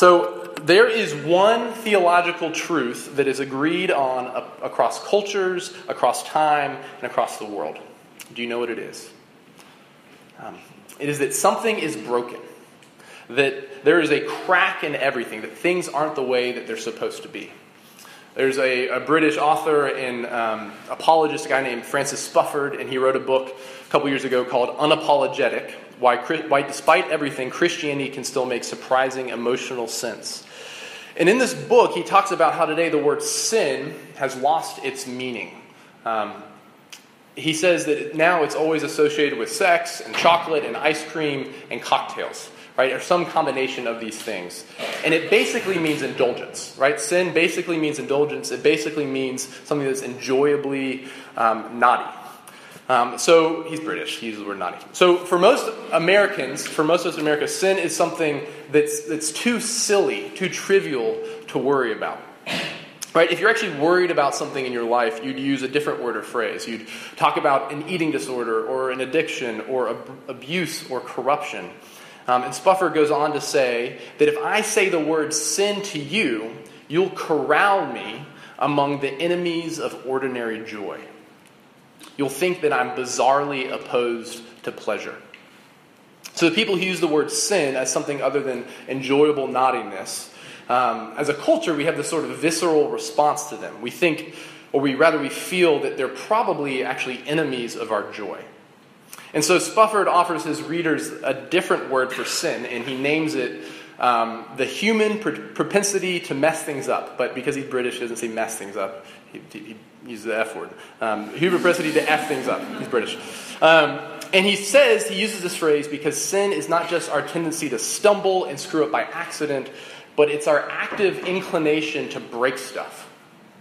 So there is one theological truth that is agreed on across cultures, across time, and across the world. Do you know what it is? It is that something is broken. That there is a crack in everything. That things aren't the way that they're supposed to be. There's a British author and apologist, a guy named Francis Spufford, and he wrote a book a couple years ago called Unapologetic, Why Despite Everything, Christianity Can Still Make Surprising Emotional Sense. And in this book, he talks about how today the word sin has lost its meaning. He says that now it's always associated with sex and chocolate and ice cream and cocktails, right? Or some combination of these things. And it basically means indulgence, right? Sin basically means indulgence. It basically means something that's enjoyably naughty. So he's British. He uses the word naughty. So for most of us in America, sin is something that's too silly, too trivial to worry about. Right? If you're actually worried about something in your life, you'd use a different word or phrase. You'd talk about an eating disorder or an addiction or abuse or corruption. And Spufford goes on to say that if I say the word sin to you, you'll corral me among the enemies of ordinary joy. You'll think that I'm bizarrely opposed to pleasure. So the people who use the word sin as something other than enjoyable naughtiness, as a culture, we have this sort of visceral response to them. We think, or we feel that they're probably actually enemies of our joy. And so Spufford offers his readers a different word for sin, and he names it the human propensity to mess things up. But because he's British, he doesn't say mess things up. He uses the F word. Human propensity to F things up. He's British. And he uses this phrase because sin is not just our tendency to stumble and screw up by accident, but it's our active inclination to break stuff.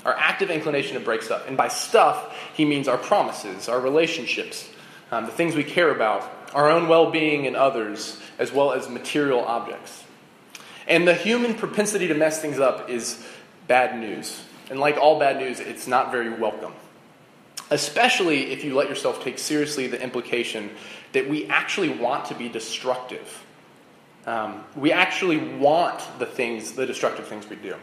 Our active inclination to break stuff. And by stuff, he means our promises, our relationships, the things we care about, our own well-being and others, as well as material objects. And the human propensity to mess things up is bad news. And like all bad news, it's not very welcome. Especially if you let yourself take seriously the implication that we actually want to be destructive. We actually want the destructive things we do.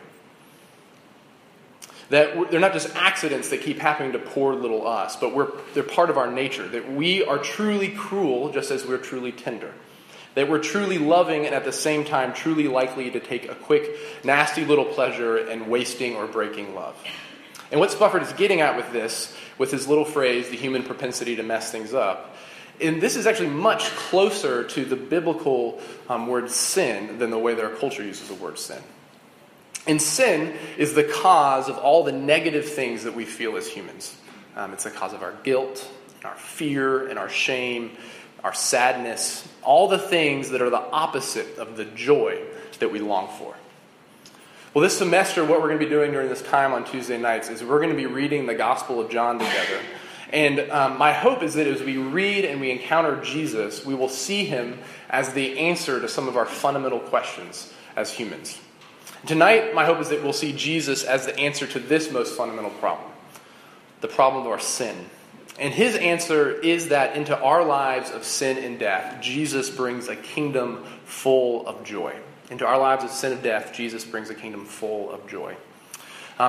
That they're not just accidents that keep happening to poor little us, but they're part of our nature. That we are truly cruel just as we're truly tender. That we're truly loving and at the same time truly likely to take a quick, nasty little pleasure in wasting or breaking love. And what Spufford is getting at with this, with his little phrase, the human propensity to mess things up, and this is actually much closer to the biblical word sin than the way their culture uses the word sin. And sin is the cause of all the negative things that we feel as humans. It's the cause of our guilt, our fear, and our shame, our sadness, all the things that are the opposite of the joy that we long for. Well, this semester, what we're going to be doing during this time on Tuesday nights is we're going to be reading the Gospel of John together. And my hope is that as we read and we encounter Jesus, we will see him as the answer to some of our fundamental questions as humans. Tonight, my hope is that we'll see Jesus as the answer to this most fundamental problem, the problem of our sin. And his answer is that into our lives of sin and death, Jesus brings a kingdom full of joy. Into our lives of sin and death, Jesus brings a kingdom full of joy.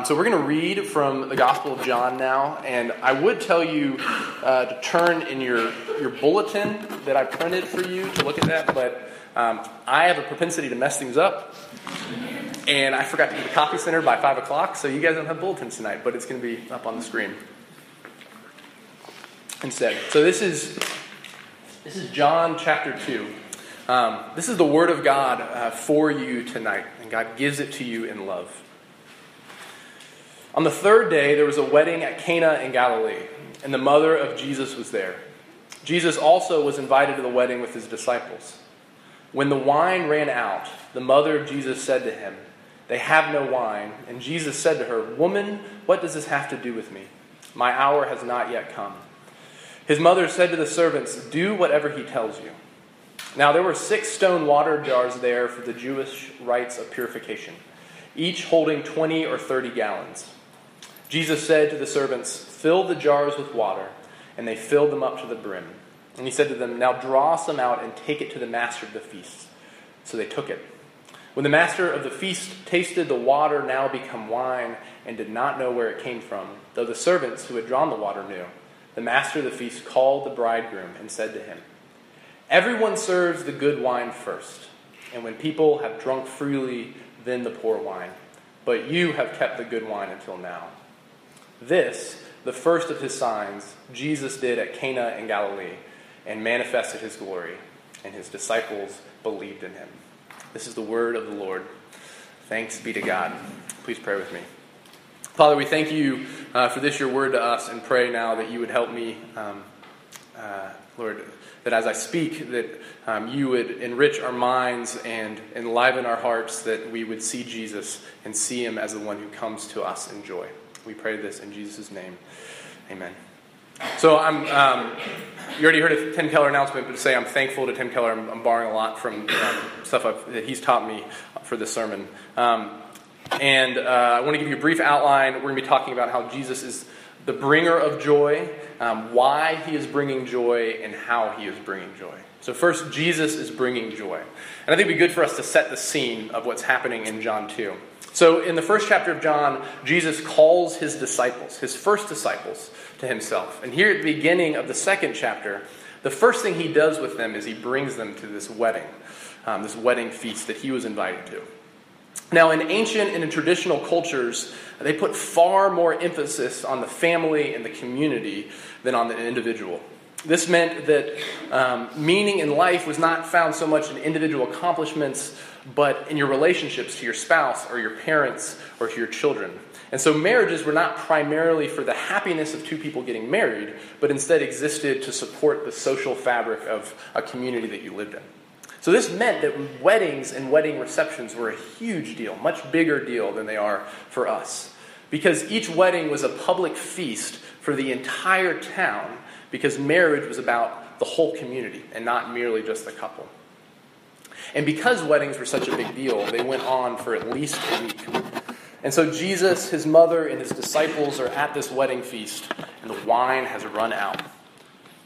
So we're going to read from the Gospel of John now, and I would tell you to turn in your bulletin that I printed for you to look at that, but I have a propensity to mess things up, and I forgot to go to the coffee center by 5 o'clock, so you guys don't have bulletins tonight, but it's going to be up on the screen instead. So this is John chapter 2. This is the Word of God for you tonight, and God gives it to you in love. On the third day, there was a wedding at Cana in Galilee, and the mother of Jesus was there. Jesus also was invited to the wedding with his disciples. When the wine ran out, the mother of Jesus said to him, "They have no wine." And Jesus said to her, "Woman, what does this have to do with me? My hour has not yet come." His mother said to the servants, "Do whatever he tells you." Now there were 6 stone water jars there for the Jewish rites of purification, each holding 20 or 30 gallons. Jesus said to the servants, "Fill the jars with water," and they filled them up to the brim. And he said to them, "Now draw some out and take it to the master of the feast." So they took it. When the master of the feast tasted the water now become wine and did not know where it came from, though the servants who had drawn the water knew, the master of the feast called the bridegroom and said to him, "Everyone serves the good wine first, and when people have drunk freely, then the poor wine. But you have kept the good wine until now." This, the first of his signs, Jesus did at Cana in Galilee and manifested his glory, and his disciples believed in him. This is the word of the Lord. Thanks be to God. Please pray with me. Father, we thank you for this, your word to us, and pray now that you would help me, Lord, that as I speak, that you would enrich our minds and enliven our hearts, that we would see Jesus and see him as the one who comes to us in joy. We pray this in Jesus' name. Amen. So you already heard of Tim Keller announcement, but to say I'm thankful to Tim Keller. I'm borrowing a lot from stuff that he's taught me for this sermon. I want to give you a brief outline. We're going to be talking about how Jesus is the bringer of joy, why he is bringing joy, and how he is bringing joy. So first, Jesus is bringing joy. And I think it would be good for us to set the scene of what's happening in John 2. So in the first chapter of John, Jesus calls his disciples, his first disciples, to himself. And here at the beginning of the second chapter, the first thing he does with them is he brings them to this wedding feast that he was invited to. Now, in ancient and in traditional cultures, they put far more emphasis on the family and the community than on the individual. This meant that meaning in life was not found so much in individual accomplishments, but in your relationships to your spouse or your parents or to your children. And so marriages were not primarily for the happiness of two people getting married, but instead existed to support the social fabric of a community that you lived in. So this meant that weddings and wedding receptions were a huge deal, much bigger deal than they are for us, because each wedding was a public feast for the entire town, because marriage was about the whole community and not merely just the couple. And because weddings were such a big deal, they went on for at least a week. And so Jesus, his mother, and his disciples are at this wedding feast, and the wine has run out.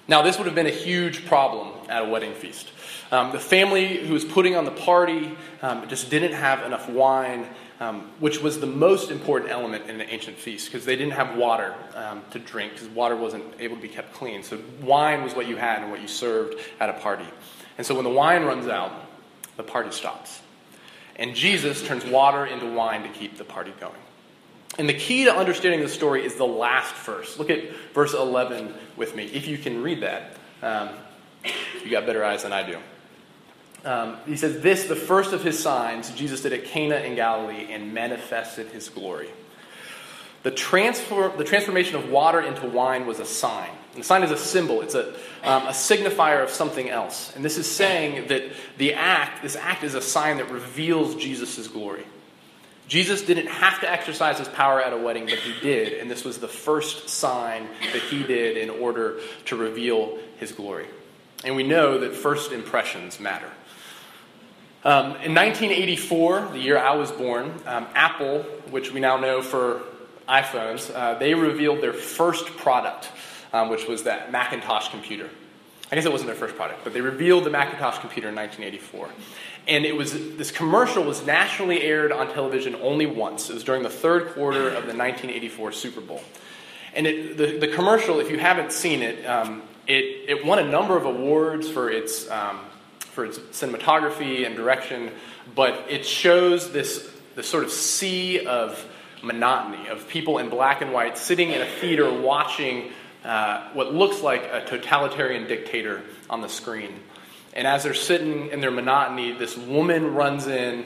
Now, this would have been a huge problem at a wedding feast. The family who was putting on the party just didn't have enough wine, which was the most important element in an ancient feast, because they didn't have water to drink, because water wasn't able to be kept clean. So wine was what you had and what you served at a party. And so when the wine runs out, the party stops. And Jesus turns water into wine to keep the party going. And the key to understanding this story is the last verse. Look at verse 11 with me, if you can read that. You got better eyes than I do. He says, "This, the first of his signs, Jesus did at Cana in Galilee and manifested his glory." The transformation of water into wine was a sign. And a sign is a symbol. It's a signifier of something else. And this is saying that this act is a sign that reveals Jesus' glory. Jesus didn't have to exercise his power at a wedding, but he did. And this was the first sign that he did in order to reveal his glory. And we know that first impressions matter. In 1984, the year I was born, Apple, which we now know for iPhones, they revealed their first product, which was that Macintosh computer. I guess it wasn't their first product, but they revealed the Macintosh computer in 1984. And this commercial was nationally aired on television only once. It was during the third quarter of the 1984 Super Bowl. And the commercial, if you haven't seen it, it won a number of awards for its cinematography and direction, but it shows this sort of sea of monotony of people in black and white sitting in a theater watching what looks like a totalitarian dictator on the screen. And as they're sitting in their monotony, this woman runs in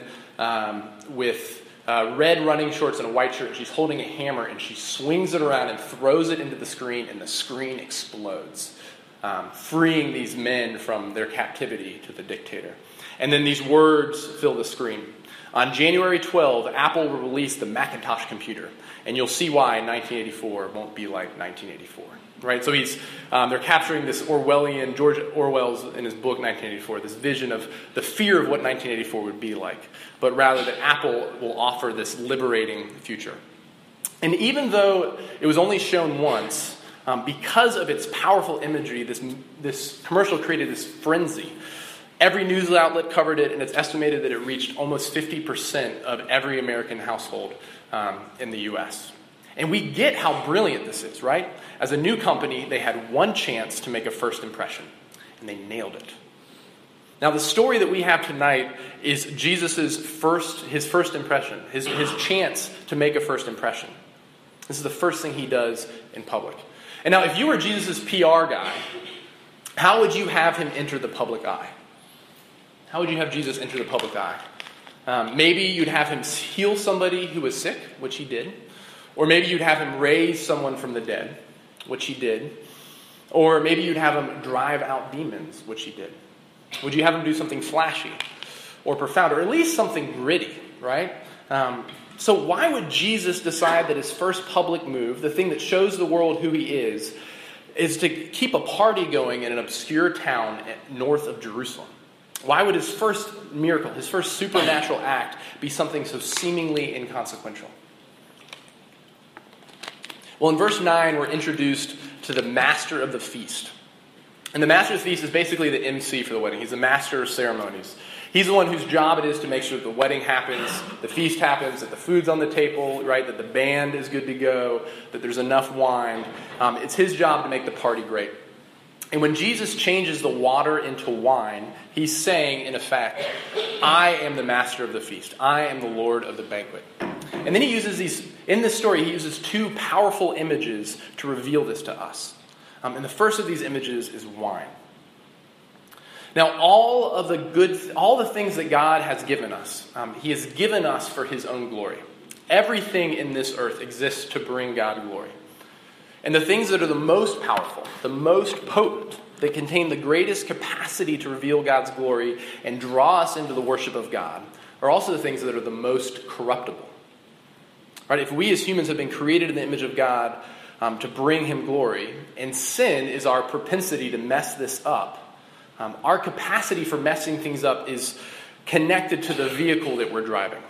with red running shorts and a white shirt. She's holding a hammer, and she swings it around and throws it into the screen, and the screen explodes, freeing these men from their captivity to the dictator. And then these words fill the screen. On January 12, Apple will release the Macintosh computer, and you'll see why 1984 won't be like 1984. Right? So they're capturing this Orwellian, George Orwell's in his book 1984, this vision of the fear of what 1984 would be like, but rather that Apple will offer this liberating future. And even though it was only shown once, because of its powerful imagery, this commercial created this frenzy. Every news outlet covered it, and it's estimated that it reached almost 50% of every American household in the U.S. And we get how brilliant this is, right? As a new company, they had one chance to make a first impression, and they nailed it. Now, the story that we have tonight is Jesus' his first impression, his chance to make a first impression. This is the first thing he does in public. And now, if you were Jesus' PR guy, how would you have him enter the public eye? How would you have Jesus enter the public eye? Maybe you'd have him heal somebody who was sick, which he did. Or maybe you'd have him raise someone from the dead, which he did. Or maybe you'd have him drive out demons, which he did. Would you have him do something flashy or profound, or at least something gritty, right? So why would Jesus decide that his first public move, the thing that shows the world who he is to keep a party going in an obscure town north of Jerusalem? Why would his first miracle, his first supernatural act, be something so seemingly inconsequential? Well, in verse 9, we're introduced to the master of the feast. And the master of the feast is basically the MC for the wedding. He's the master of ceremonies. He's the one whose job it is to make sure that the wedding happens, the feast happens, that the food's on the table, right? That the band is good to go, that there's enough wine. It's his job to make the party great. And when Jesus changes the water into wine, he's saying, in effect, I am the master of the feast. I am the Lord of the banquet. And then he uses these, in this story, he uses two powerful images to reveal this to us. And the first of these images is wine. Now, all the things that God has given us, he has given us for his own glory. Everything in this earth exists to bring God glory. And the things that are the most powerful, the most potent, that contain the greatest capacity to reveal God's glory and draw us into the worship of God are also the things that are the most corruptible. Right? If we as humans have been created in the image of God to bring him glory, and sin is our propensity to mess this up, our capacity for messing things up is connected to the vehicle that we're driving.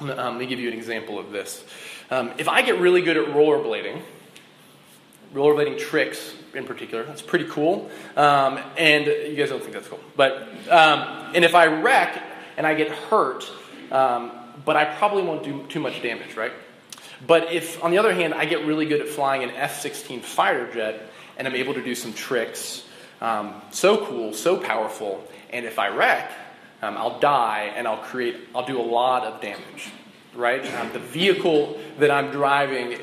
Let me give you an example of this. If I get really good at rollerblading tricks in particular. That's pretty cool. And you guys don't think that's cool. But if I wreck and I get hurt, but I probably won't do too much damage, right? But if, on the other hand, I get really good at flying an F-16 fighter jet and I'm able to do some tricks, so cool, so powerful, and if I wreck, I'll die and I'll do a lot of damage. Right, the vehicle that I'm driving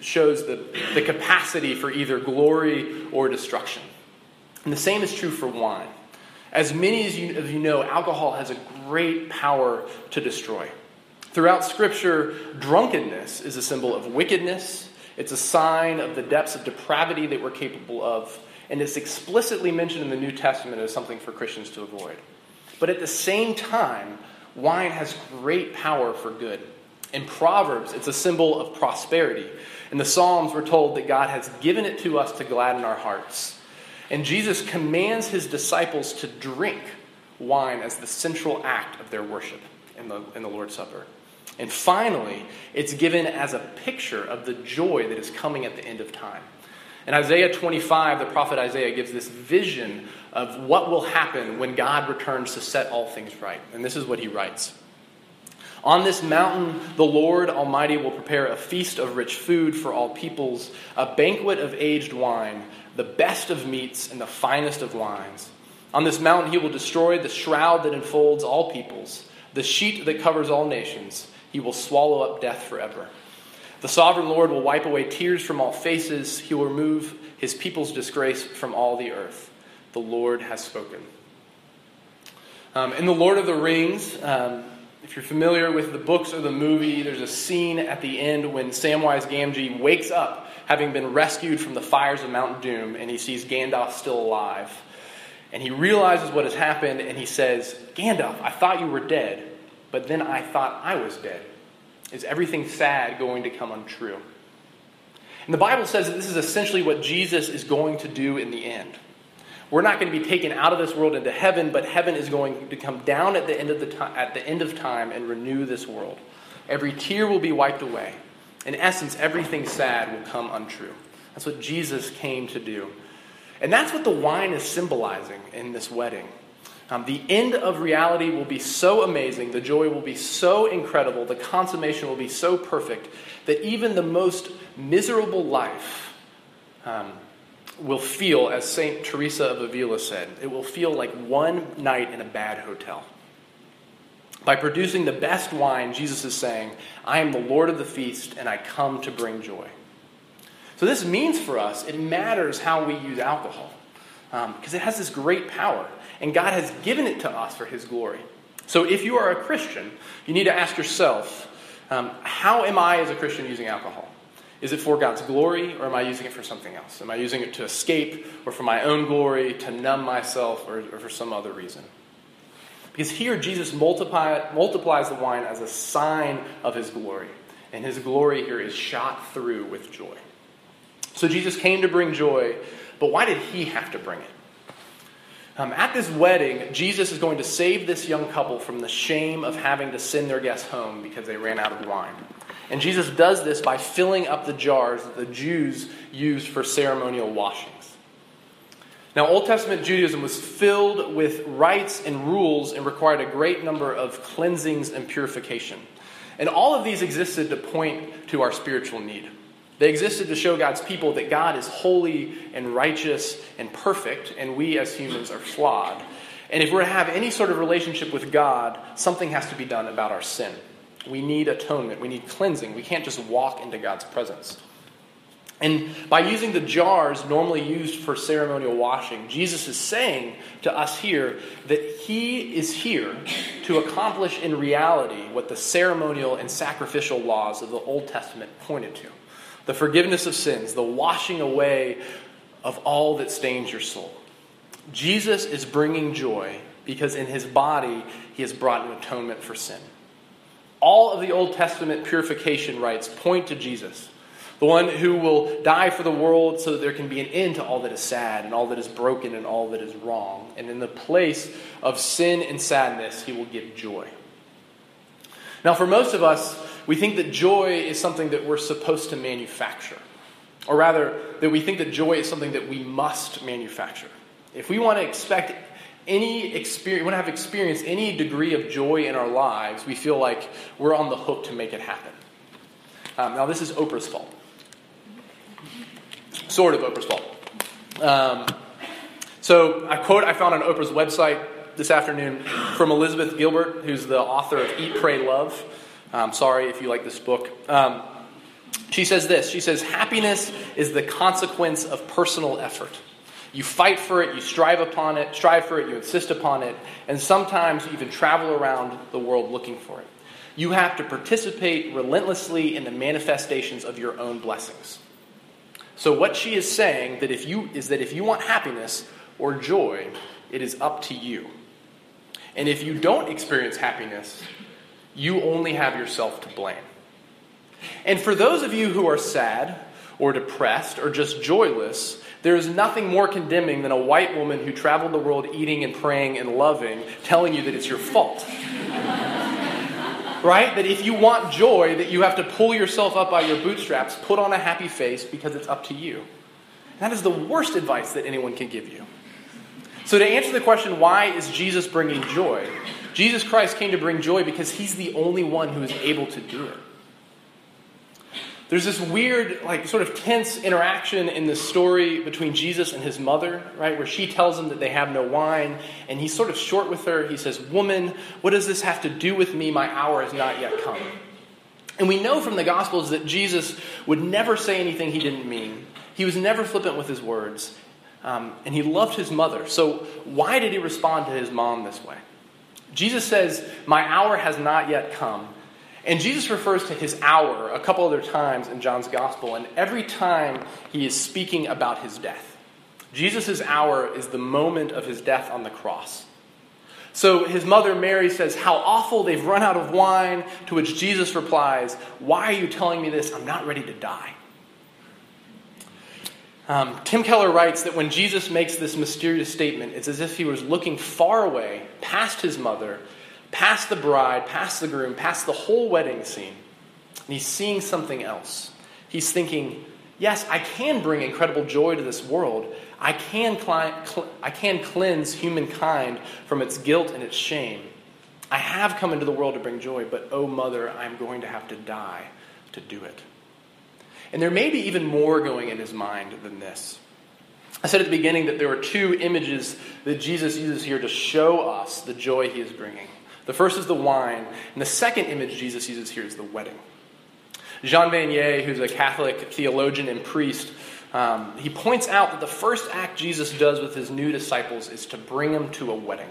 shows the capacity for either glory or destruction. And the same is true for wine. As many of you know, alcohol has a great power to destroy. Throughout Scripture, drunkenness is a symbol of wickedness. It's a sign of the depths of depravity that we're capable of. And it's explicitly mentioned in the New Testament as something for Christians to avoid. But at the same time, wine has great power for good. In Proverbs, it's a symbol of prosperity. In the Psalms, we're told that God has given it to us to gladden our hearts. And Jesus commands his disciples to drink wine as the central act of their worship in the Lord's Supper. And finally, it's given as a picture of the joy that is coming at the end of time. In Isaiah 25, the prophet Isaiah gives this vision of what will happen when God returns to set all things right. And this is what he writes. On this mountain, the Lord Almighty will prepare a feast of rich food for all peoples, a banquet of aged wine, the best of meats and the finest of wines. On this mountain, he will destroy the shroud that enfolds all peoples, the sheet that covers all nations. He will swallow up death forever. The sovereign Lord will wipe away tears from all faces. He will remove his people's disgrace from all the earth. The Lord has spoken. In The Lord of the Rings, if you're familiar with the books or the movie, there's a scene at the end when Samwise Gamgee wakes up, having been rescued from the fires of Mount Doom, and he sees Gandalf still alive. And he realizes what has happened, and he says, Gandalf, I thought you were dead, but then I thought I was dead. Is everything sad going to come untrue? And the Bible says that this is essentially what Jesus is going to do in the end. We're not going to be taken out of this world into heaven, but heaven is going to come down at the end of time and renew this world. Every tear will be wiped away. In essence, everything sad will come untrue. That's what Jesus came to do. And that's what the wine is symbolizing in this wedding. The end of reality will be so amazing, the joy will be so incredible, the consummation will be so perfect, that even the most miserable life will feel, as St. Teresa of Avila said, it will feel like one night in a bad hotel. By producing the best wine, Jesus is saying, I am the Lord of the feast, and I come to bring joy. So this means for us, it matters how we use alcohol, because it has this great power, and God has given it to us for His glory. So if you are a Christian, you need to ask yourself, how am I as a Christian using alcohol? Is it for God's glory, or am I using it for something else? Am I using it to escape, or for my own glory, to numb myself, or for some other reason? Because here Jesus multiplies the wine as a sign of His glory. And His glory here is shot through with joy. So Jesus came to bring joy, but why did He have to bring it? At this wedding, Jesus is going to save this young couple from the shame of having to send their guests home because they ran out of wine. And Jesus does this by filling up the jars that the Jews used for ceremonial washing. Now, Old Testament Judaism was filled with rites and rules and required a great number of cleansings and purification. And all of these existed to point to our spiritual need. They existed to show God's people that God is holy and righteous and perfect, and we as humans are flawed. And if we're to have any sort of relationship with God, something has to be done about our sin. We need atonement. We need cleansing. We can't just walk into God's presence. And by using the jars normally used for ceremonial washing, Jesus is saying to us here that He is here to accomplish in reality what the ceremonial and sacrificial laws of the Old Testament pointed to. The forgiveness of sins, the washing away of all that stains your soul. Jesus is bringing joy because in His body He has brought an atonement for sin. All of the Old Testament purification rites point to Jesus, the one who will die for the world so that there can be an end to all that is sad and all that is broken and all that is wrong. And in the place of sin and sadness, He will give joy. Now, for most of us, we think that joy is something that we're supposed to manufacture. Or rather, that we think that joy is something that we must manufacture. If we want to have experienced any degree of joy in our lives, we feel like we're on the hook to make it happen. Now, this is Oprah's fault. Sort of Oprah's fault. So a quote I found on Oprah's website this afternoon from Elizabeth Gilbert, who's the author of Eat, Pray, Love. Sorry if you like this book. She says this. She says, happiness is the consequence of personal effort. You fight for it, you strive for it, you insist upon it, and sometimes you even travel around the world looking for it. You have to participate relentlessly in the manifestations of your own blessings. So what she is saying is that if you want happiness or joy, it is up to you. And if you don't experience happiness, you only have yourself to blame. And for those of you who are sad or depressed or just joyless, there is nothing more condemning than a white woman who traveled the world eating and praying and loving, telling you that it's your fault. Right? That if you want joy, that you have to pull yourself up by your bootstraps, put on a happy face because it's up to you. And that is the worst advice that anyone can give you. So to answer the question, why is Jesus bringing joy? Jesus Christ came to bring joy because He's the only one who is able to do it. There's this weird, sort of tense interaction in the story between Jesus and His mother, right? Where she tells him that they have no wine, and he's sort of short with her. He says, "Woman, what does this have to do with me? My hour has not yet come." And we know from the Gospels that Jesus would never say anything He didn't mean. He was never flippant with His words, and He loved His mother. So why did He respond to His mom this way? Jesus says, "My hour has not yet come." And Jesus refers to His hour a couple other times in John's Gospel, and every time He is speaking about His death. Jesus' hour is the moment of His death on the cross. So His mother Mary says, "How awful, they've run out of wine," to which Jesus replies, "Why are you telling me this? I'm not ready to die." Tim Keller writes that when Jesus makes this mysterious statement, it's as if He was looking far away, past His mother, past the bride, past the groom, past the whole wedding scene. And He's seeing something else. He's thinking, Yes, I can bring incredible joy to this world. I can cleanse humankind from its guilt and its shame. I have come into the world to bring joy, but oh mother, I'm going to have to die to do it. And there may be even more going in his mind than this. I said at the beginning that there were two images that Jesus uses here to show us the joy he is bringing. The first is the wine, and the second image Jesus uses here is the wedding. Jean Vanier, who's a Catholic theologian and priest, he points out that the first act Jesus does with his new disciples is to bring them to a wedding.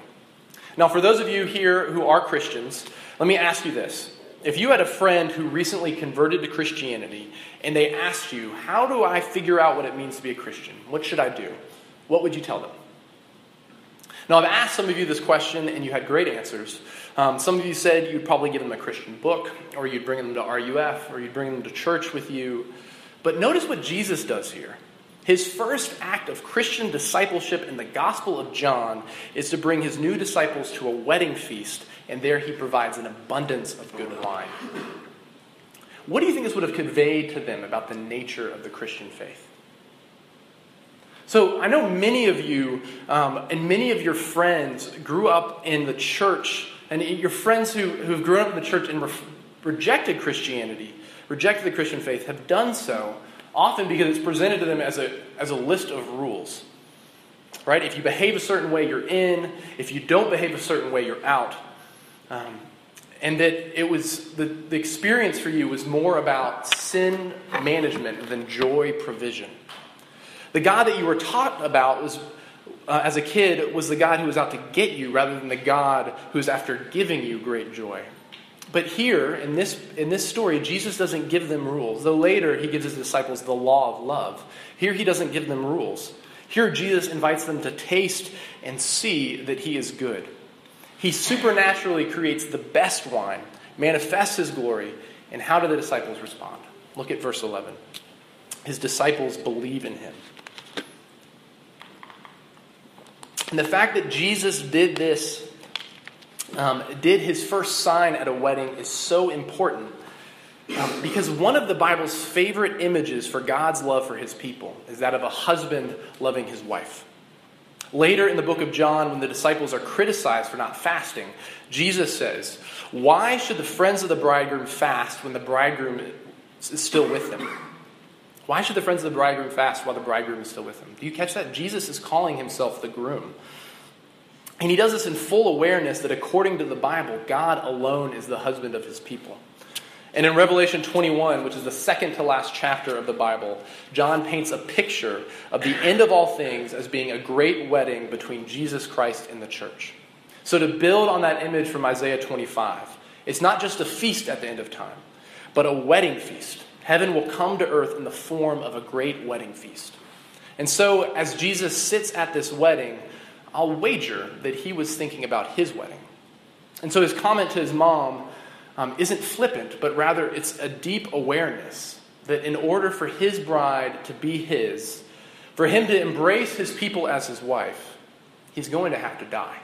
Now, for those of you here who are Christians, let me ask you this. If you had a friend who recently converted to Christianity and they asked you, how do I figure out what it means to be a Christian? What should I do? What would you tell them? Now, I've asked some of you this question, and you had great answers. Some of you said you'd probably give them a Christian book, or you'd bring them to RUF, or you'd bring them to church with you. But notice what Jesus does here. His first act of Christian discipleship in the Gospel of John is to bring his new disciples to a wedding feast, and there he provides an abundance of good wine. What do you think this would have conveyed to them about the nature of the Christian faith? So I know many of you and many of your friends grew up in the church, and your friends who have grown up in the church and rejected Christianity, rejected the Christian faith, have done so often because it's presented to them as a list of rules. Right? If you behave a certain way, you're in. If you don't behave a certain way, you're out. And that it was the experience for you was more about sin management than joy provision. The God that you were taught about was, as a kid, was the God who was out to get you rather than the God who is after giving you great joy. But here, in this story, Jesus doesn't give them rules. Though later, he gives his disciples the law of love. Here, he doesn't give them rules. Here, Jesus invites them to taste and see that he is good. He supernaturally creates the best wine, manifests his glory. And how do the disciples respond? Look at verse 11. His disciples believe in him. And the fact that Jesus did this, did his first sign at a wedding, is so important because one of the Bible's favorite images for God's love for his people is that of a husband loving his wife. Later in the book of John, when the disciples are criticized for not fasting, Jesus says, "Why should the friends of the bridegroom fast when the bridegroom is still with them? Why should the friends of the bridegroom fast while the bridegroom is still with him?" Do you catch that? Jesus is calling himself the groom. And he does this in full awareness that according to the Bible, God alone is the husband of his people. And in Revelation 21, which is the second to last chapter of the Bible, John paints a picture of the end of all things as being a great wedding between Jesus Christ and the church. So to build on that image from Isaiah 25, it's not just a feast at the end of time, but a wedding feast. Heaven will come to earth in the form of a great wedding feast. And so, as Jesus sits at this wedding, I'll wager that he was thinking about his wedding. And so his comment to his mom isn't flippant, but rather it's a deep awareness that in order for his bride to be his, for him to embrace his people as his wife, he's going to have to die.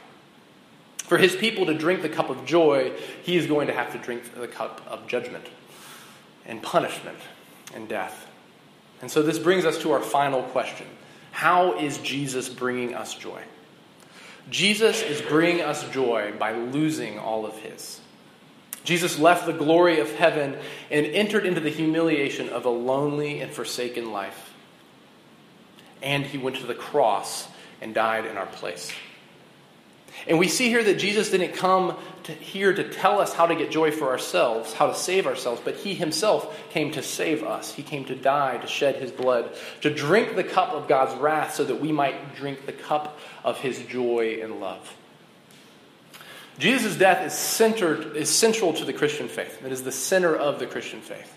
For his people to drink the cup of joy, he is going to have to drink the cup of judgment and punishment and death. And so this brings us to our final question. How is Jesus bringing us joy? Jesus is bringing us joy by losing all of his. Jesus left the glory of heaven and entered into the humiliation of a lonely and forsaken life. And he went to the cross and died in our place. And we see here that Jesus didn't come here to tell us how to get joy for ourselves, how to save ourselves, but he himself came to save us. He came to die, to shed his blood, to drink the cup of God's wrath so that we might drink the cup of his joy and love. Jesus' death is central to the Christian faith. It is the center of the Christian faith.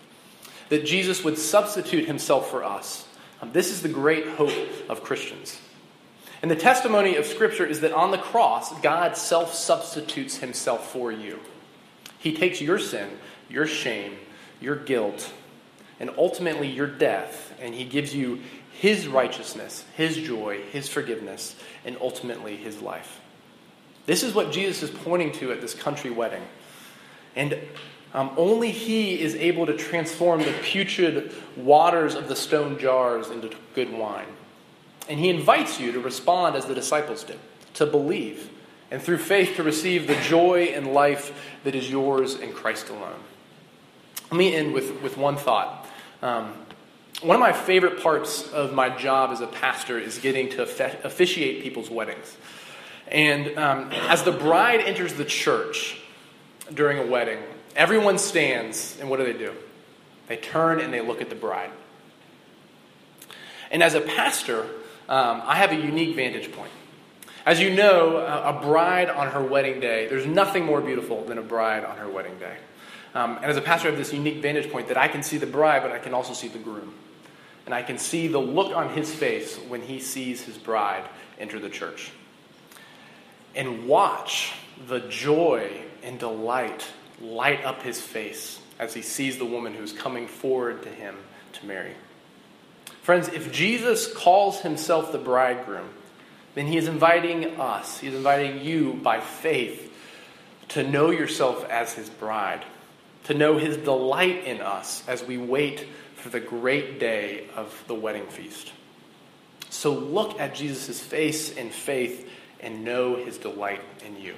That Jesus would substitute himself for us. This is the great hope of Christians. And the testimony of Scripture is that on the cross, God self-substitutes himself for you. He takes your sin, your shame, your guilt, and ultimately your death, and he gives you his righteousness, his joy, his forgiveness, and ultimately his life. This is what Jesus is pointing to at this country wedding. And Only he is able to transform the putrid waters of the stone jars into good wine. And he invites you to respond as the disciples did, to believe, and through faith to receive the joy and life that is yours in Christ alone. Let me end with one thought. One of my favorite parts of my job as a pastor is getting to officiate people's weddings. And as the bride enters the church during a wedding, everyone stands, and what do? They turn and they look at the bride. And as a pastor, I have a unique vantage point. As you know, a bride on her wedding day, there's nothing more beautiful than a bride on her wedding day. And as a pastor, I have this unique vantage point that I can see the bride, but I can also see the groom. And I can see the look on his face when he sees his bride enter the church. And watch the joy and delight light up his face as he sees the woman who's coming forward to him to marry. Friends, if Jesus calls himself the bridegroom, then he is inviting us, he is inviting you by faith to know yourself as his bride, to know his delight in us as we wait for the great day of the wedding feast. So look at Jesus' face in faith and know his delight in you.